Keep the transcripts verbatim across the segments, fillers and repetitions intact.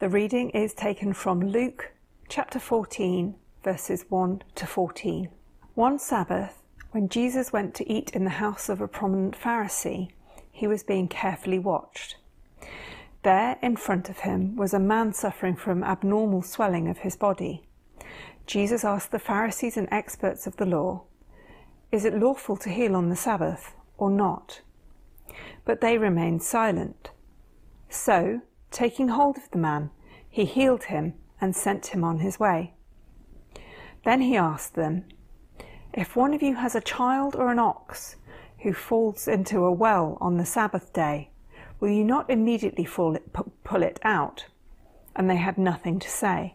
The reading is taken from Luke chapter fourteen, verses one to fourteen. One Sabbath, when Jesus went to eat in the house of a prominent Pharisee, he was being carefully watched. There in front of him was a man suffering from abnormal swelling of his body. Jesus asked the Pharisees and experts of the law, "Is it lawful to heal on the Sabbath or not?" But they remained silent. So, taking hold of the man, he healed him and sent him on his way. Then he asked them, "If one of you has a child or an ox who falls into a well on the Sabbath day, will you not immediately pull it out?" And they had nothing to say.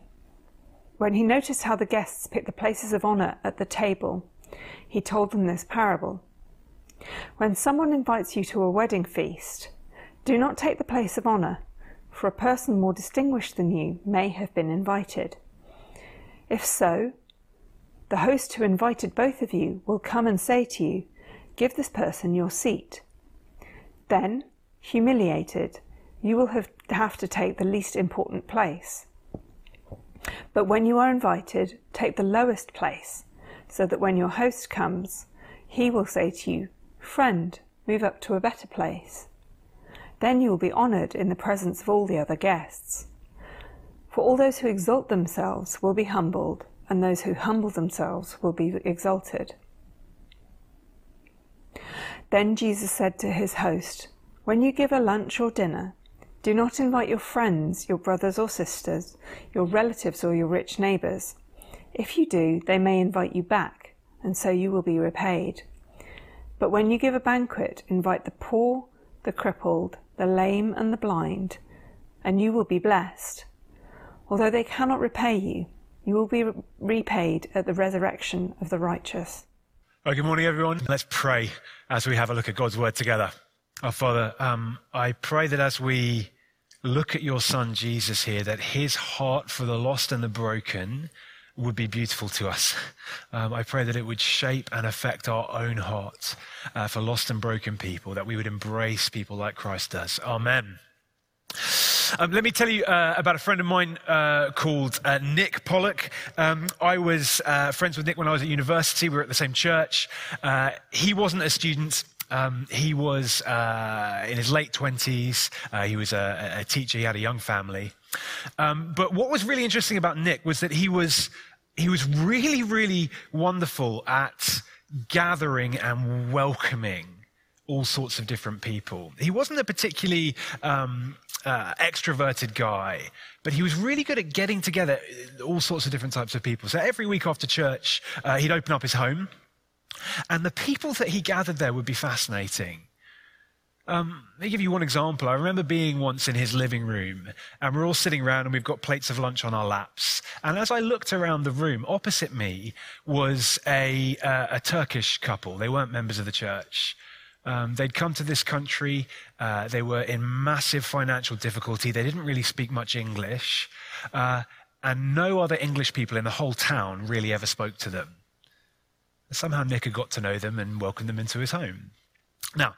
When he noticed how the guests picked the places of honour at the table, he told them this parable. "When someone invites you to a wedding feast, do not take the place of honour, for a person more distinguished than you may have been invited. If so, the host who invited both of you will come and say to you, 'Give this person your seat.' Then, humiliated, you will have, have to take the least important place. But when you are invited, take the lowest place, so that when your host comes, he will say to you, 'Friend, move up to a better place.' Then you will be honoured in the presence of all the other guests. For all those who exalt themselves will be humbled, and those who humble themselves will be exalted." Then Jesus said to his host, "When you give a lunch or dinner, do not invite your friends, your brothers or sisters, your relatives or your rich neighbours. If you do, they may invite you back, and so you will be repaid. But when you give a banquet, invite the poor, the crippled, the lame and the blind, and you will be blessed. Although they cannot repay you, you will be re- repaid at the resurrection of the righteous." All right, good morning, everyone. Let's pray as we have a look at God's word together. Our Father, um, I pray that as we look at your son Jesus here, that his heart for the lost and the broken would be beautiful to us. Um, I pray that it would shape and affect our own hearts uh, for lost and broken people, that we would embrace people like Christ does. Amen. Um, let me tell you uh, about a friend of mine uh, called uh, Nick Pollock. Um, I was uh, friends with Nick when I was at university. We were at the same church. Uh, he wasn't a student. Um, he was uh, in his late twenties. Uh, he was a, a teacher. He had a young family. Um, but what was really interesting about Nick was that he was he was really, really wonderful at gathering and welcoming all sorts of different people. He wasn't a particularly um, uh, extroverted guy, but he was really good at getting together all sorts of different types of people. So every week after church, uh, he'd open up his home, and the people that he gathered there would be fascinating. Um, let me give you one example. I remember being once in his living room, and we're all sitting around and we've got plates of lunch on our laps. And as I looked around the room, opposite me was a, uh, a Turkish couple. They weren't members of the church. Um, they'd come to this country. Uh, they were in massive financial difficulty. They didn't really speak much English. Uh, and no other English people in the whole town really ever spoke to them. Somehow Nick had got to know them and welcomed them into his home. Now,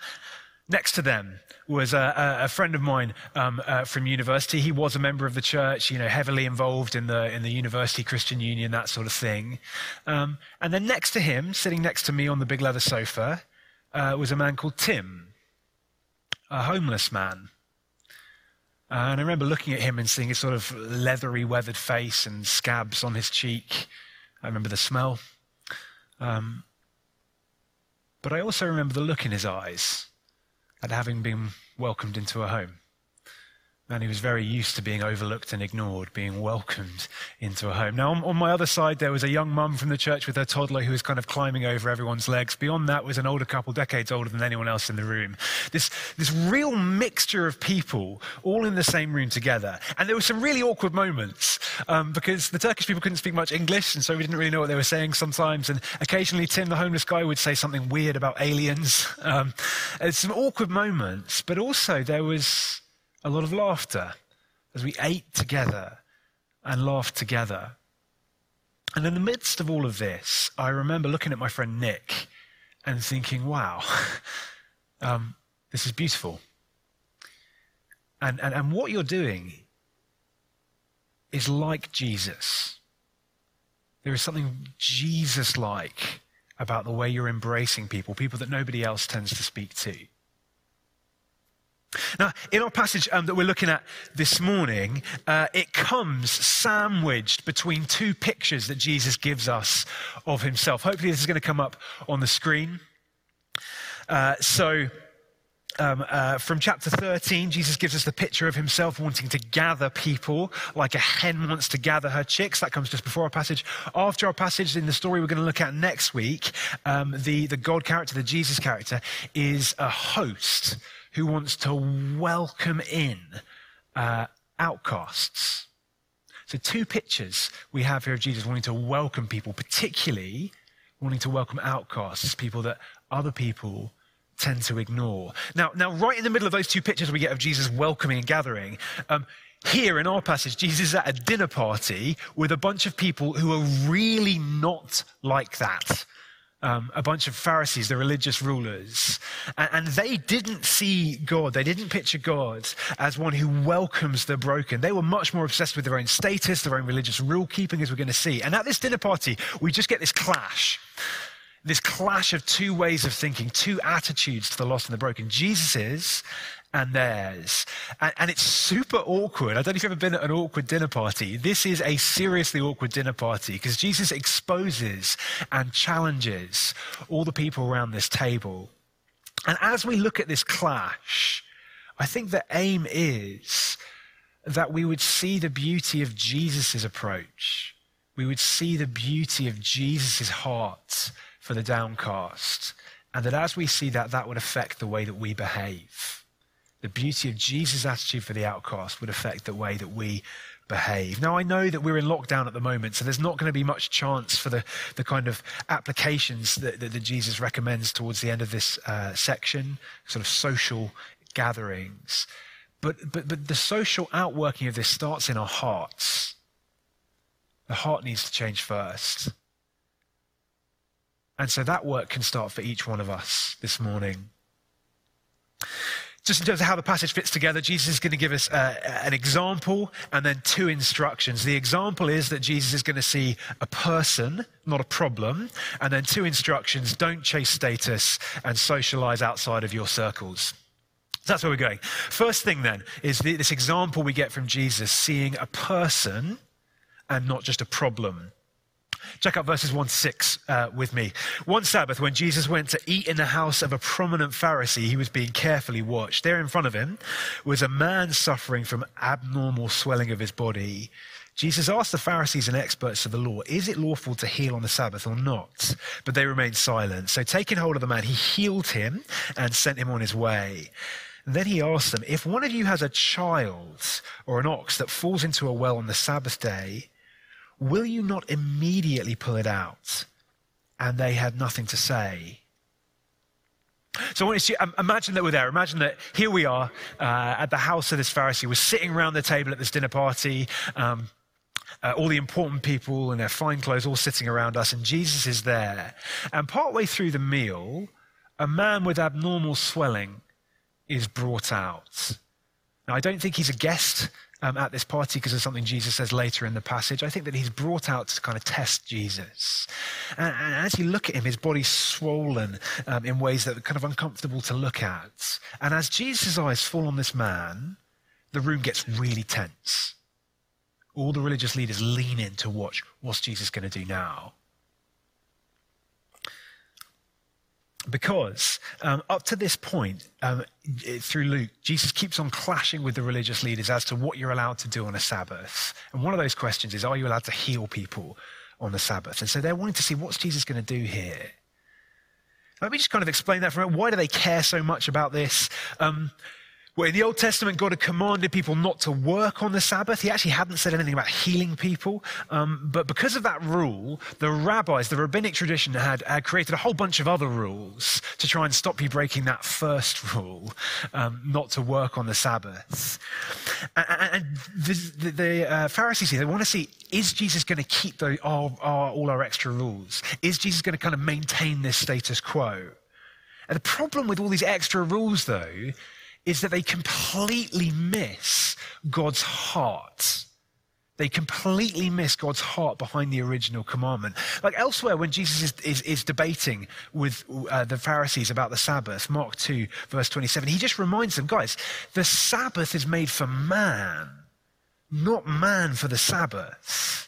next to them was a, a friend of mine um, uh, from university. He was a member of the church, you know, heavily involved in the in the university Christian Union, that sort of thing. Um, and then next to him, sitting next to me on the big leather sofa, uh, was a man called Tim, a homeless man. Uh, and I remember looking at him and seeing his sort of leathery, weathered face and scabs on his cheek. I remember the smell. Um, but I also remember the look in his eyes at having been welcomed into a home. And he was very used to being overlooked and ignored, being welcomed into a home. Now, on, on my other side, there was a young mum from the church with her toddler who was kind of climbing over everyone's legs. Beyond that was an older couple, decades older than anyone else in the room. This this real mixture of people all in the same room together. And there were some really awkward moments um, because the Turkish people couldn't speak much English, and so we didn't really know what they were saying sometimes. And occasionally, Tim, the homeless guy, would say something weird about aliens. Um, it's some awkward moments, but also there was a lot of laughter as we ate together and laughed together. And in the midst of all of this, I remember looking at my friend Nick and thinking, wow, um, this is beautiful. And, and, and what you're doing is like Jesus. There is something Jesus-like about the way you're embracing people, people that nobody else tends to speak to. Now, in our passage um, that we're looking at this morning, uh, it comes sandwiched between two pictures that Jesus gives us of himself. Hopefully this is going to come up on the screen. Uh, so um, uh, from chapter thirteen, Jesus gives us the picture of himself wanting to gather people like a hen wants to gather her chicks. That comes just before our passage. After our passage, in the story we're going to look at next week, um, the, the God character, the Jesus character, is a host who wants to welcome in uh, outcasts. So two pictures we have here of Jesus wanting to welcome people, particularly wanting to welcome outcasts, people that other people tend to ignore. Now, now right in the middle of those two pictures we get of Jesus welcoming and gathering, um, here in our passage, Jesus is at a dinner party with a bunch of people who are really not like that. Um, a bunch of Pharisees, the religious rulers, and, and they didn't see God. They didn't picture God as one who welcomes the broken. They were much more obsessed with their own status, their own religious rule keeping, as we're going to see. And at this dinner party, we just get this clash, this clash of two ways of thinking, two attitudes to the lost and the broken, Jesus's and theirs. And, and it's super awkward. I don't know if you've ever been at an awkward dinner party. This is a seriously awkward dinner party because Jesus exposes and challenges all the people around this table. And as we look at this clash, I think the aim is that we would see the beauty of Jesus's approach. We would see the beauty of Jesus's heart for the downcast, and that as we see that, that would affect the way that we behave. The beauty of Jesus' attitude for the outcast would affect the way that we behave. Now, I know that we're in lockdown at the moment, so there's not going to be much chance for the, the kind of applications that, that, that Jesus recommends towards the end of this uh, section, sort of social gatherings. But, but, but the social outworking of this starts in our hearts. The heart needs to change first. And so that work can start for each one of us this morning. Just in terms of how the passage fits together, Jesus is going to give us uh, an example and then two instructions. The example is that Jesus is going to see a person, not a problem, and then two instructions: don't chase status and socialize outside of your circles. So that's where we're going. First thing then is the, this example we get from Jesus, seeing a person and not just a problem. Check out verses one to six uh, with me. One Sabbath, when Jesus went to eat in the house of a prominent Pharisee, he was being carefully watched. There in front of him was a man suffering from abnormal swelling of his body. Jesus asked the Pharisees and experts of the law, is it lawful to heal on the Sabbath or not? But they remained silent. So taking hold of the man, he healed him and sent him on his way. And then he asked them, if one of you has a child or an ox that falls into a well on the Sabbath day, will you not immediately pull it out? And they had nothing to say. So I want you to imagine that we're there. Imagine that here we are uh, at the house of this Pharisee. We're sitting around the table at this dinner party. Um, uh, all the important people in their fine clothes all sitting around us. And Jesus is there. And partway through the meal, a man with abnormal swelling is brought out. Now, I don't think he's a guest Um, at this party because of something Jesus says later in the passage. I think that he's brought out to kind of test Jesus. And, and as you look at him, his body's swollen um, in ways that are kind of uncomfortable to look at. And as Jesus' eyes fall on this man, the room gets really tense. All the religious leaders lean in to watch, what's Jesus going to do now? Because um, up to this point, um, through Luke, Jesus keeps on clashing with the religious leaders as to what you're allowed to do on a Sabbath. And one of those questions is, are you allowed to heal people on the Sabbath? And so they're wanting to see, what's Jesus going to do here? Let me just kind of explain that for a moment. Why do they care so much about this? Um, well, in the Old Testament, God had commanded people not to work on the Sabbath. He actually hadn't said anything about healing people. Um, but because of that rule, the rabbis, the rabbinic tradition had, had created a whole bunch of other rules to try and stop you breaking that first rule, um, not to work on the Sabbath. And, and the, the, the uh, Pharisees here, they want to see, is Jesus going to keep the, our, our, all our extra rules? Is Jesus going to kind of maintain this status quo? And the problem with all these extra rules, though, is that they completely miss God's heart. They completely miss God's heart behind the original commandment. Like elsewhere, when Jesus is, is, is debating with uh, the Pharisees about the Sabbath, Mark two, verse twenty-seven, he just reminds them, guys, the Sabbath is made for man, not man for the Sabbath.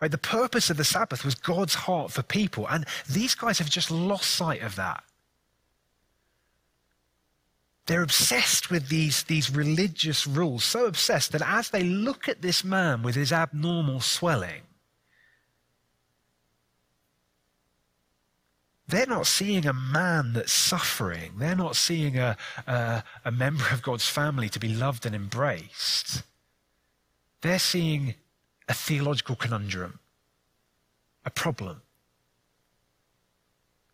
Right? The purpose of the Sabbath was God's heart for people, and these guys have just lost sight of that. They're obsessed with these, these religious rules, so obsessed that as they look at this man with his abnormal swelling, they're not seeing a man that's suffering. They're not seeing a, a, a member of God's family to be loved and embraced. They're seeing a theological conundrum, a problem.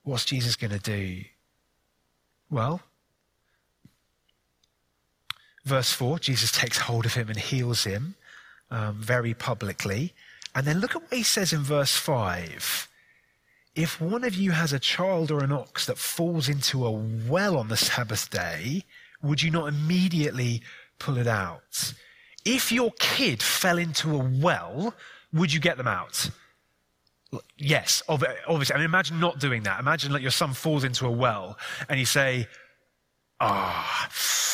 What's Jesus going to do? Well, verse four, Jesus takes hold of him and heals him um, very publicly. And then look at what he says in verse five. If one of you has a child or an ox that falls into a well on the Sabbath day, would you not immediately pull it out? If your kid fell into a well, would you get them out? Yes, obviously. I mean, imagine not doing that. Imagine that like, your son falls into a well and you say, ah... Oh,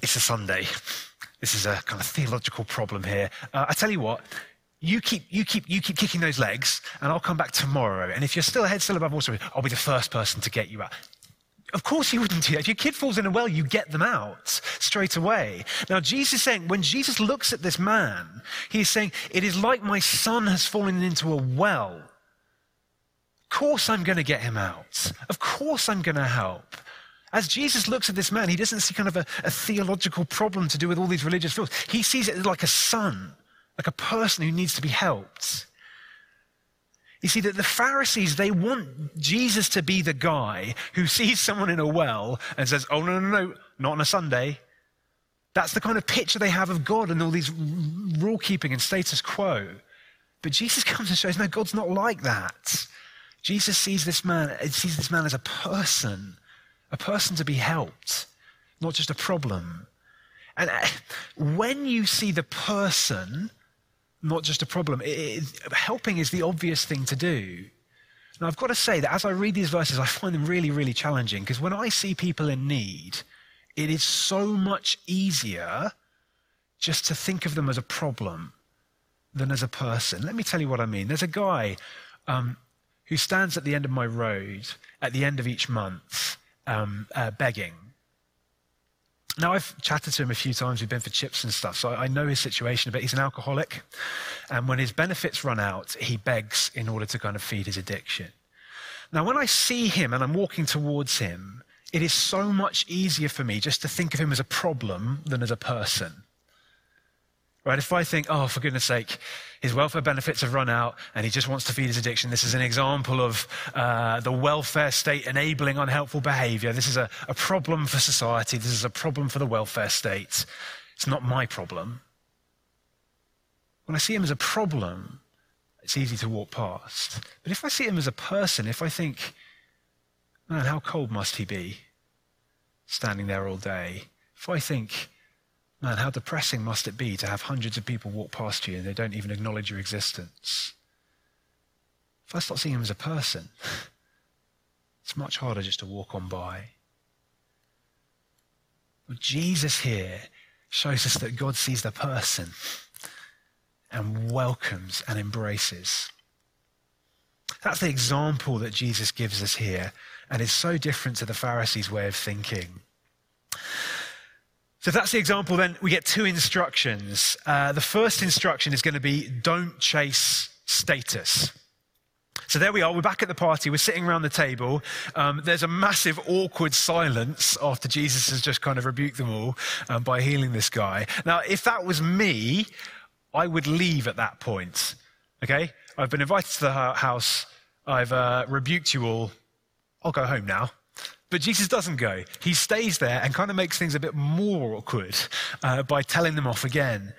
it's a Sunday. This is a kind of theological problem here. Uh, I tell you what, you keep, you keep, you keep kicking those legs, and I'll come back tomorrow. And if you're still head still above water, I'll be the first person to get you out. Of course, you wouldn't do that. If your kid falls in a well, you get them out straight away. Now, Jesus is saying, when Jesus looks at this man, he's saying, "It is like my son has fallen into a well. Of course, I'm going to get him out. Of course, I'm going to help." As Jesus looks at this man, he doesn't see kind of a, a theological problem to do with all these religious rules. He sees it like a son, like a person who needs to be helped. You see, that the Pharisees, they want Jesus to be the guy who sees someone in a well and says, oh, no, no, no, not on a Sunday. That's the kind of picture they have of God and all these rule-keeping and status quo. But Jesus comes and shows, no, God's not like that. Jesus sees this man, sees this man as a person, a person to be helped, not just a problem. And when you see the person, not just a problem, it, it, helping is the obvious thing to do. Now, I've got to say that as I read these verses, I find them really, really challenging, because when I see people in need, it is so much easier just to think of them as a problem than as a person. Let me tell you what I mean. There's a guy um, who stands at the end of my road at the end of each month, Um, uh, begging. Now, I've chatted to him a few times. We've been for chips and stuff, so I, I know his situation a bit. He's an alcoholic, and when his benefits run out, he begs in order to kind of feed his addiction. Now, when I see him and I'm walking towards him, it is so much easier for me just to think of him as a problem than as a person. Right? If I think, oh, for goodness sake, his welfare benefits have run out and he just wants to feed his addiction. This is an example of uh, the welfare state enabling unhelpful behavior. This is a, a problem for society. This is a problem for the welfare state. It's not my problem. When I see him as a problem, it's easy to walk past. But if I see him as a person, if I think, man, how cold must he be standing there all day? If I think, man, how depressing must it be to have hundreds of people walk past you and they don't even acknowledge your existence? If I start seeing him as a person, it's much harder just to walk on by. Well, Jesus here shows us that God sees the person and welcomes and embraces. That's the example that Jesus gives us here, and it's so different to the Pharisees' way of thinking. So if that's the example, then we get two instructions. Uh, the first instruction is going to be, don't chase status. So there we are, we're back at the party, we're sitting around the table. Um, there's a massive awkward silence after Jesus has just kind of rebuked them all um, by healing this guy. Now, if that was me, I would leave at that point, okay? I've been invited to the house, I've uh, rebuked you all, I'll go home now. But Jesus doesn't go. He stays there and kind of makes things a bit more awkward uh, by telling them off again.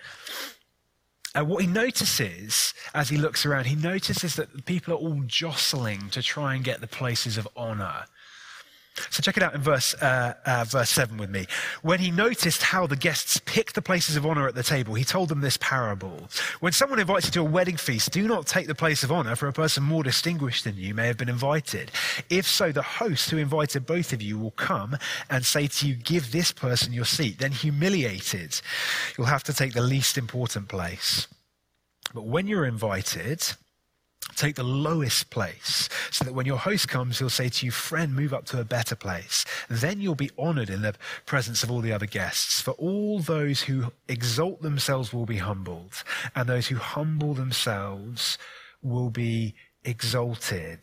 And what he notices as he looks around, he notices that people are all jostling to try and get the places of honor. So check it out in verse uh, uh, verse seven with me. When he noticed how the guests picked the places of honor at the table, he told them this parable. When someone invites you to a wedding feast, do not take the place of honor, for a person more distinguished than you may have been invited. If so, the host who invited both of you will come and say to you, give this person your seat. Then humiliated, you'll have to take the least important place. But when you're invited, take the lowest place, so that when your host comes, he'll say to you, friend, move up to a better place. Then you'll be honored in the presence of all the other guests. For all those who exalt themselves will be humbled, and those who humble themselves will be exalted.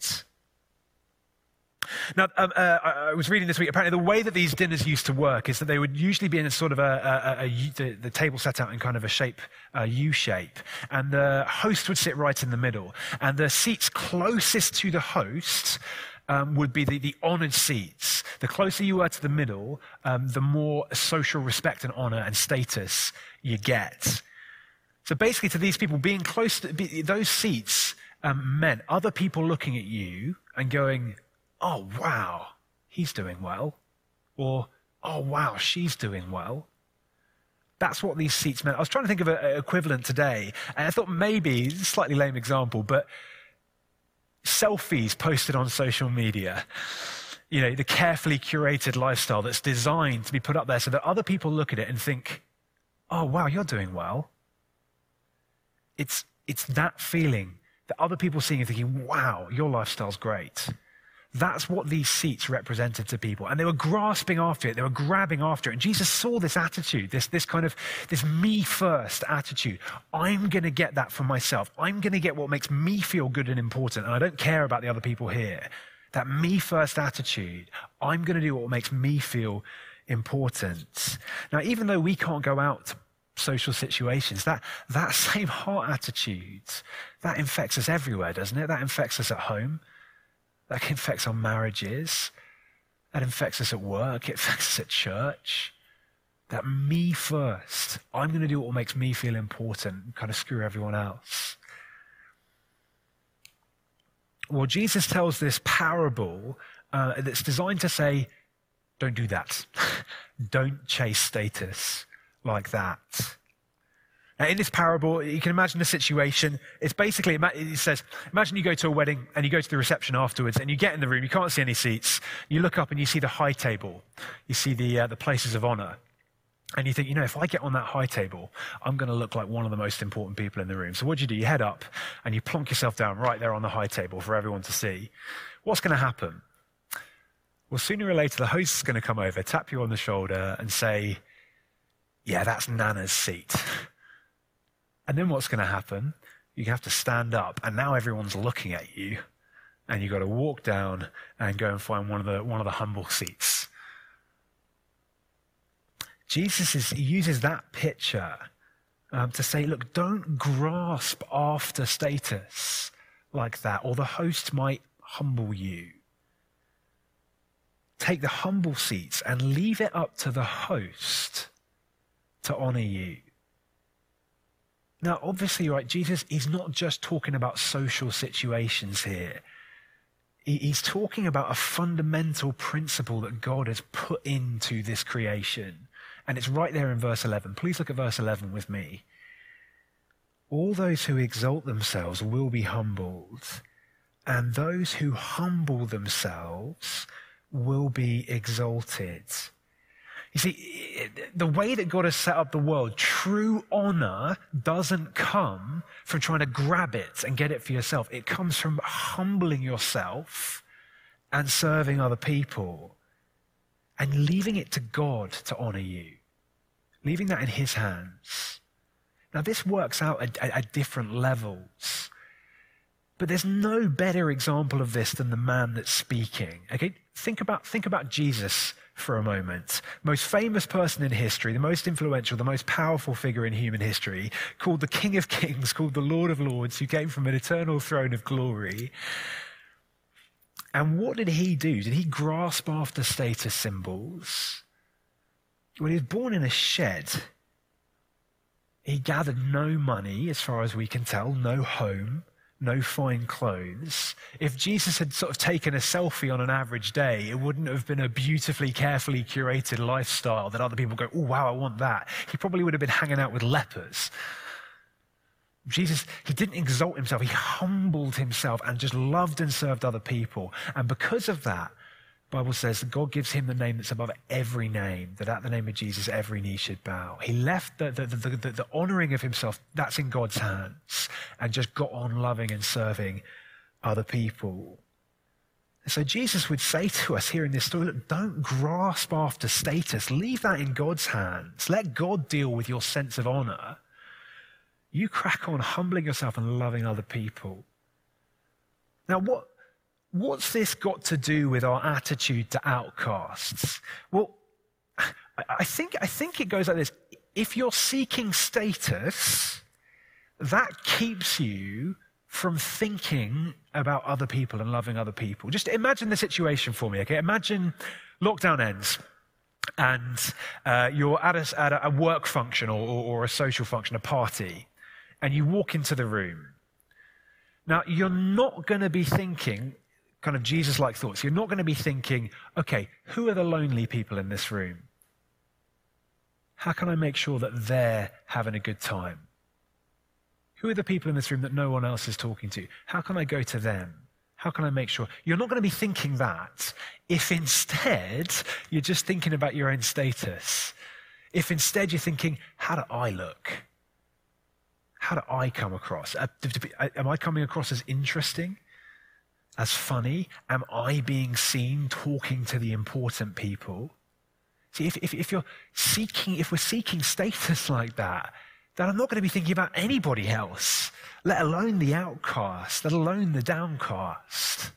Now, um, uh, I was reading this week, apparently the way that these dinners used to work is that they would usually be in a sort of a, a, a, a the, the table set out in kind of a shape, a U shape, and the host would sit right in the middle, and the seats closest to the host um, would be the, the honored seats. The closer you were to the middle, um, the more social respect and honor and status you get. So basically to these people, being close to be, those seats um, meant other people looking at you and going, oh, wow, he's doing well. Or, oh, wow, she's doing well. That's what these seats meant. I was trying to think of an equivalent today, and I thought maybe, it's a slightly lame example, but selfies posted on social media. You know, the carefully curated lifestyle that's designed to be put up there so that other people look at it and think, oh, wow, you're doing well. It's, it's that feeling that other people seeing and thinking, wow, your lifestyle's great. That's what these seats represented to people. And they were grasping after it. They were grabbing after it. And Jesus saw this attitude, this, this kind of, this me first attitude. I'm going to get that for myself. I'm going to get what makes me feel good and important. And I don't care about the other people here. That me first attitude. I'm going to do what makes me feel important. Now, even though we can't go out to social situations, that, that same heart attitude, that infects us everywhere, doesn't it? That infects us at home. That infects our marriages. That infects us at work. It infects us at church. That me first. I'm going to do what makes me feel important and kind of screw everyone else. Well, Jesus tells this parable uh, that's designed to say, don't do that. Don't chase status like that. Now, in this parable, you can imagine a situation. It's basically, it says, imagine you go to a wedding and you go to the reception afterwards and you get in the room, you can't see any seats. You look up and you see the high table. You see the uh, the places of honor. And you think, you know, if I get on that high table, I'm going to look like one of the most important people in the room. So what do you do? You head up and you plonk yourself down right there on the high table for everyone to see. What's going to happen? Well, sooner or later, the host is going to come over, tap you on the shoulder and say, yeah, that's Nana's seat. And then what's going to happen? You have to stand up, and now everyone's looking at you, and you've got to walk down and go and find one of the one of the humble seats. Jesus is, he uses that picture um, to say, look, don't grasp after status like that, or the host might humble you. Take the humble seats and leave it up to the host to honor you. Now, obviously, right, Jesus is not just talking about social situations here. He's talking about a fundamental principle that God has put into this creation. And it's right there in verse eleven. Please look at verse eleven with me. All those who exalt themselves will be humbled, and those who humble themselves will be exalted. You see, the way that God has set up the world, true honor doesn't come from trying to grab it and get it for yourself. It comes from humbling yourself and serving other people and leaving it to God to honor you, leaving that in his hands. Now, this works out at, at, at different levels, but there's no better example of this than the man that's speaking. Okay, think about, think about Jesus for a moment. Most famous person in history, the most influential, the most powerful figure in human history, called the King of Kings, called the Lord of Lords, who came from an eternal throne of glory. And what did he do? Did he grasp after status symbols? When he was born in a shed, he gathered no money, as far as we can tell, no home, no fine clothes. If Jesus had sort of taken a selfie on an average day, it wouldn't have been a beautifully, carefully curated lifestyle that other people go, oh, wow, I want that. He probably would have been hanging out with lepers. Jesus, he didn't exalt himself. He humbled himself and just loved and served other people. And because of that, the Bible says that God gives him the name that's above every name, that at the name of Jesus, every knee should bow. He left the, the, the, the, the honoring of himself, that's in God's hands, and just got on loving and serving other people. And so Jesus would say to us here in this story, look, don't grasp after status. Leave that in God's hands. Let God deal with your sense of honor. You crack on humbling yourself and loving other people. Now, what... What's this got to do with our attitude to outcasts? Well, I think, I think it goes like this. If you're seeking status, that keeps you from thinking about other people and loving other people. Just imagine the situation for me, okay? Imagine lockdown ends and uh, you're at a, at a work function or, or a social function, a party, and you walk into the room. Now, you're not going to be thinking kind of Jesus-like thoughts. You're not going to be thinking, okay, who are the lonely people in this room? How can I make sure that they're having a good time? Who are the people in this room that no one else is talking to? How can I go to them? How can I make sure? You're not going to be thinking that if instead you're just thinking about your own status. If instead you're thinking, how do I look? How do I come across? Am I coming across as interesting? As funny? Am I being seen talking to the important people? See, if, if, if you're seeking, if we're seeking status like that, then I'm not going to be thinking about anybody else, let alone the outcast, let alone the downcast.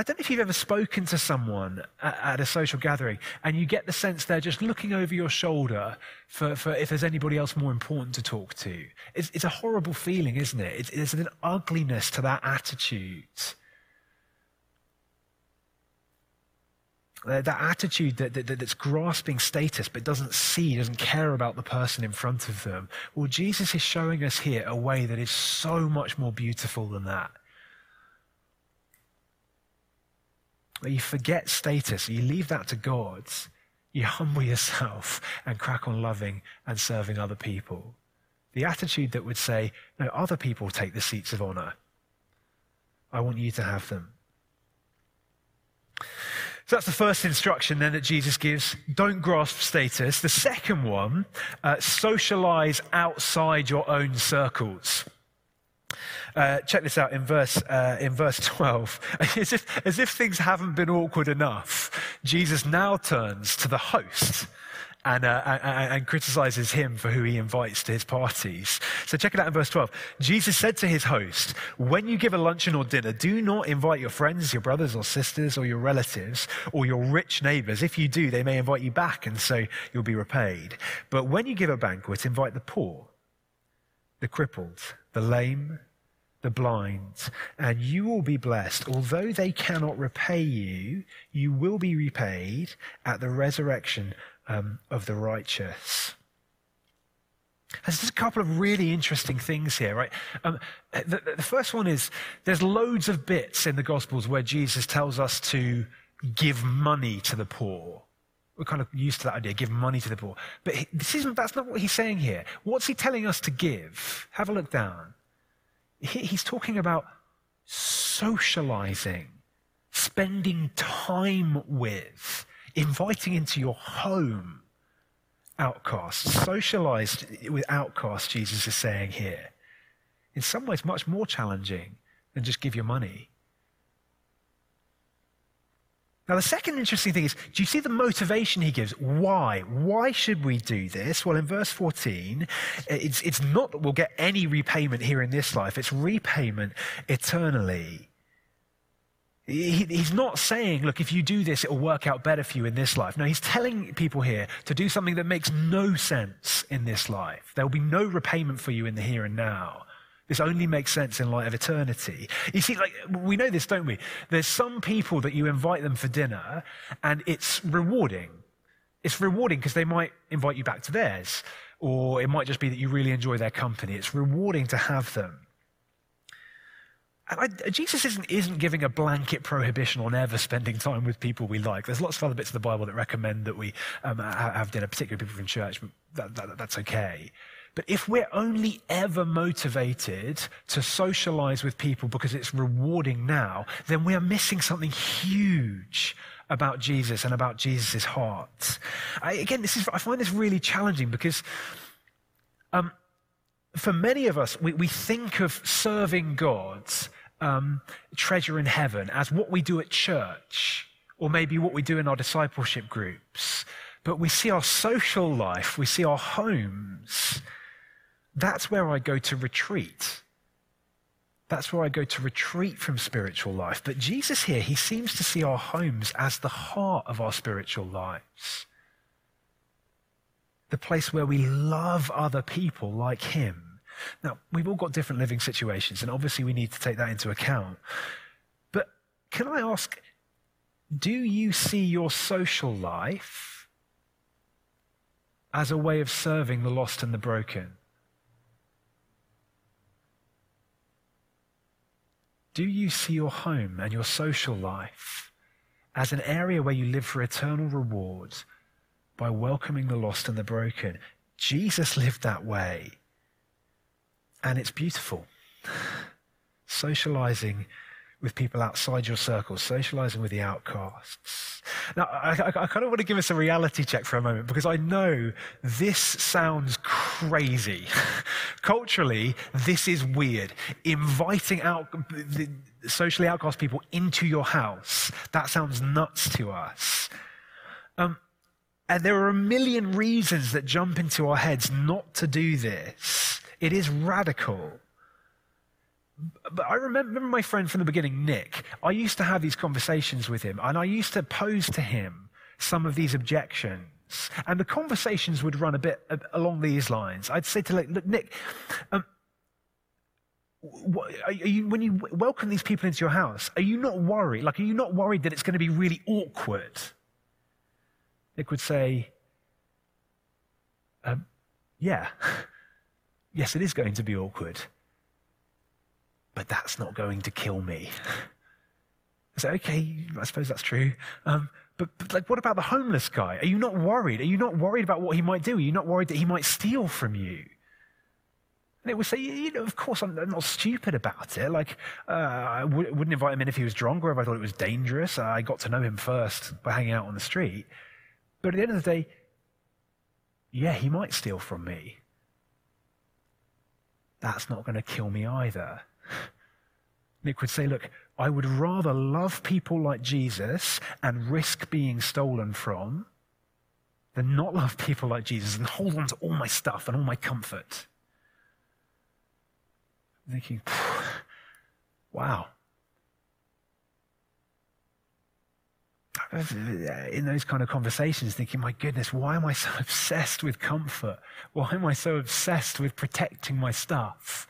I don't know if you've ever spoken to someone at, at a social gathering and you get the sense they're just looking over your shoulder for, for if there's anybody else more important to talk to. It's, it's a horrible feeling, isn't it? It's, it's an ugliness to that attitude. That attitude that, that, that's grasping status but doesn't see, doesn't care about the person in front of them. Well, Jesus is showing us here a way that is so much more beautiful than that. Where you forget status, you leave that to God, you humble yourself and crack on loving and serving other people. The attitude that would say, no, other people take the seats of honor. I want you to have them. So that's the first instruction then that Jesus gives. Don't grasp status. The second one, uh, socialize outside your own circles. Uh, check this out in verse uh, in verse twelve. As if, as if things haven't been awkward enough, Jesus now turns to the host and, uh, and, and criticizes him for who he invites to his parties. So check it out in verse twelve. Jesus said to his host, when you give a luncheon or dinner, do not invite your friends, your brothers or sisters or your relatives or your rich neighbors. If you do, they may invite you back and so you'll be repaid. But when you give a banquet, invite the poor, the crippled, the lame, the blind, and you will be blessed. Although they cannot repay you, you will be repaid at the resurrection um, of the righteous. There's just a couple of really interesting things here, right? Um, the, the first one is there's loads of bits in the Gospels where Jesus tells us to give money to the poor. We're kind of used to that idea, give money to the poor. But this isn't, that's not what he's saying here. What's he telling us to give? Have a look down. He's talking about socializing, spending time with, inviting into your home outcasts. Socialized with outcasts, Jesus is saying here. In some ways, much more challenging than just give your money. Now, the second interesting thing is, do you see the motivation he gives? Why? Why should we do this? Well, in verse fourteen, it's, it's not that we'll get any repayment here in this life. It's repayment eternally. He, he's not saying, look, if you do this, it'll work out better for you in this life. No, he's telling people here to do something that makes no sense in this life. There will be no repayment for you in the here and now. This only makes sense in light of eternity. You see, like, we know this, don't we? There's some people that you invite them for dinner and it's rewarding. It's rewarding because they might invite you back to theirs, or it might just be that you really enjoy their company. It's rewarding to have them. I, Jesus isn't, isn't giving a blanket prohibition on ever spending time with people we like. There's lots of other bits of the Bible that recommend that we um, have dinner, particularly people from church, but that, that, that's okay. But if we're only ever motivated to socialize with people because it's rewarding now, then we are missing something huge about Jesus and about Jesus' heart. I, again, this is, I find this really challenging because um, for many of us, we, we think of serving God, um, treasure in heaven, as what we do at church or maybe what we do in our discipleship groups. But we see our social life, we see our homes. That's where I go to retreat. That's where I go to retreat from spiritual life. But Jesus here, he seems to see our homes as the heart of our spiritual lives. The place where we love other people like him. Now, we've all got different living situations, and obviously we need to take that into account. But can I ask, do you see your social life as a way of serving the lost and the broken? Do you see your home and your social life as an area where you live for eternal rewards by welcoming the lost and the broken? Jesus lived that way, and it's beautiful. Socializing with people outside your circle, socializing with the outcasts. Now, I, I, I kind of want to give us a reality check for a moment, because I know this sounds crazy. Culturally, this is weird. Inviting out the socially outcast people into your house, that sounds nuts to us. Um, and there are a million reasons that jump into our heads not to do this. It is radical. But I remember my friend from the beginning, Nick. I used to have these conversations with him, and I used to pose to him some of these objections. And the conversations would run a bit along these lines. I'd say to him, look, Nick, um, what, are you, when you welcome these people into your house, are you not worried? Like, are you not worried that it's going to be really awkward? Nick would say, um, yeah, yes, it is going to be awkward. But that's not going to kill me. I said, okay, I suppose that's true. Um, but, but like, what about the homeless guy? Are you not worried? Are you not worried about what he might do? Are you not worried that he might steal from you? And it would say, you know, of course, I'm, I'm not stupid about it. Like, uh, I w- wouldn't invite him in if he was drunk or if I thought it was dangerous. I got to know him first by hanging out on the street. But at the end of the day, yeah, he might steal from me. That's not going to kill me either. Nick would say, look, I would rather love people like Jesus and risk being stolen from than not love people like Jesus and hold on to all my stuff and all my comfort. I'm thinking, wow. In those kind of conversations, thinking, my goodness, why am I so obsessed with comfort? Why am I so obsessed with protecting my stuff?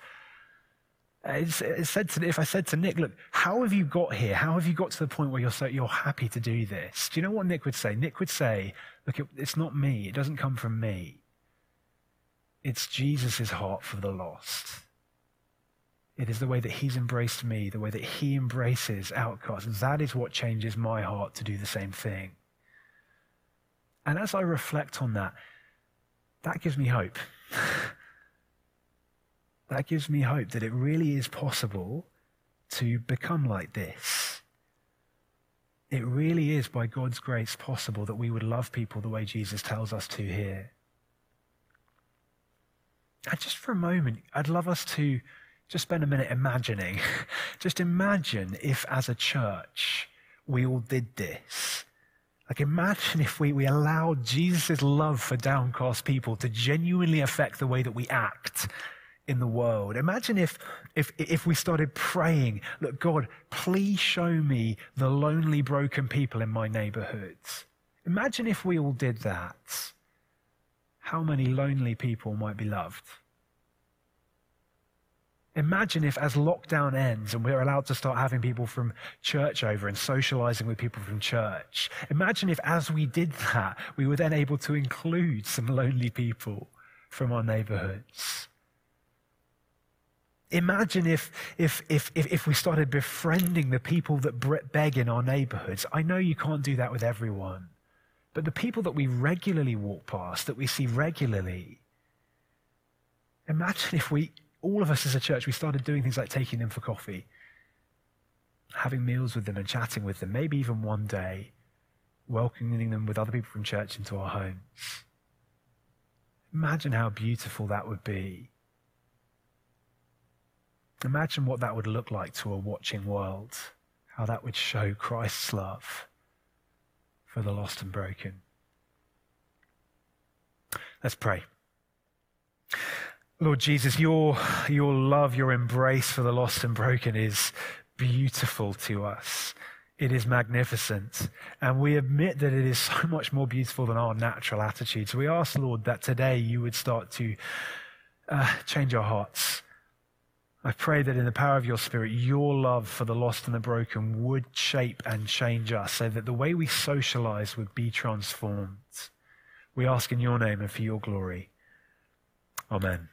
It's, it's said to, if I said to Nick, look, how have you got here? How have you got to the point where you're so you're happy to do this? Do you know what Nick would say? Nick would say, look, it, it's not me. It doesn't come from me. It's Jesus' heart for the lost. It is the way that he's embraced me, the way that he embraces outcasts. That is what changes my heart to do the same thing. And as I reflect on that, that gives me hope. That gives me hope that it really is possible to become like this. It really is, by God's grace, possible that we would love people the way Jesus tells us to here. And just for a moment, I'd love us to just spend a minute imagining. Just imagine if, as a church, we all did this. Like, imagine if we, we allowed Jesus' love for downcast people to genuinely affect the way that we act in the world. Imagine if, if if we started praying, look, God, please show me the lonely, broken people in my neighborhoods. Imagine if we all did that. How many lonely people might be loved? Imagine if, as lockdown ends and we're allowed to start having people from church over and socializing with people from church, imagine if, as we did that, we were then able to include some lonely people from our neighborhoods. Imagine if, if if if if we started befriending the people that beg in our neighborhoods. I know you can't do that with everyone, but the people that we regularly walk past, that we see regularly, imagine if we, all of us as a church, we started doing things like taking them for coffee, having meals with them and chatting with them, maybe even one day welcoming them with other people from church into our home. Imagine how beautiful that would be. Imagine what that would look like to a watching world, how that would show Christ's love for the lost and broken. Let's pray. Lord Jesus, your, your love, your embrace for the lost and broken is beautiful to us. It is magnificent. And we admit that it is so much more beautiful than our natural attitudes. We ask, Lord, that today you would start to uh, change our hearts. I pray that in the power of your Spirit, your love for the lost and the broken would shape and change us so that the way we socialize would be transformed. We ask in your name and for your glory. Amen.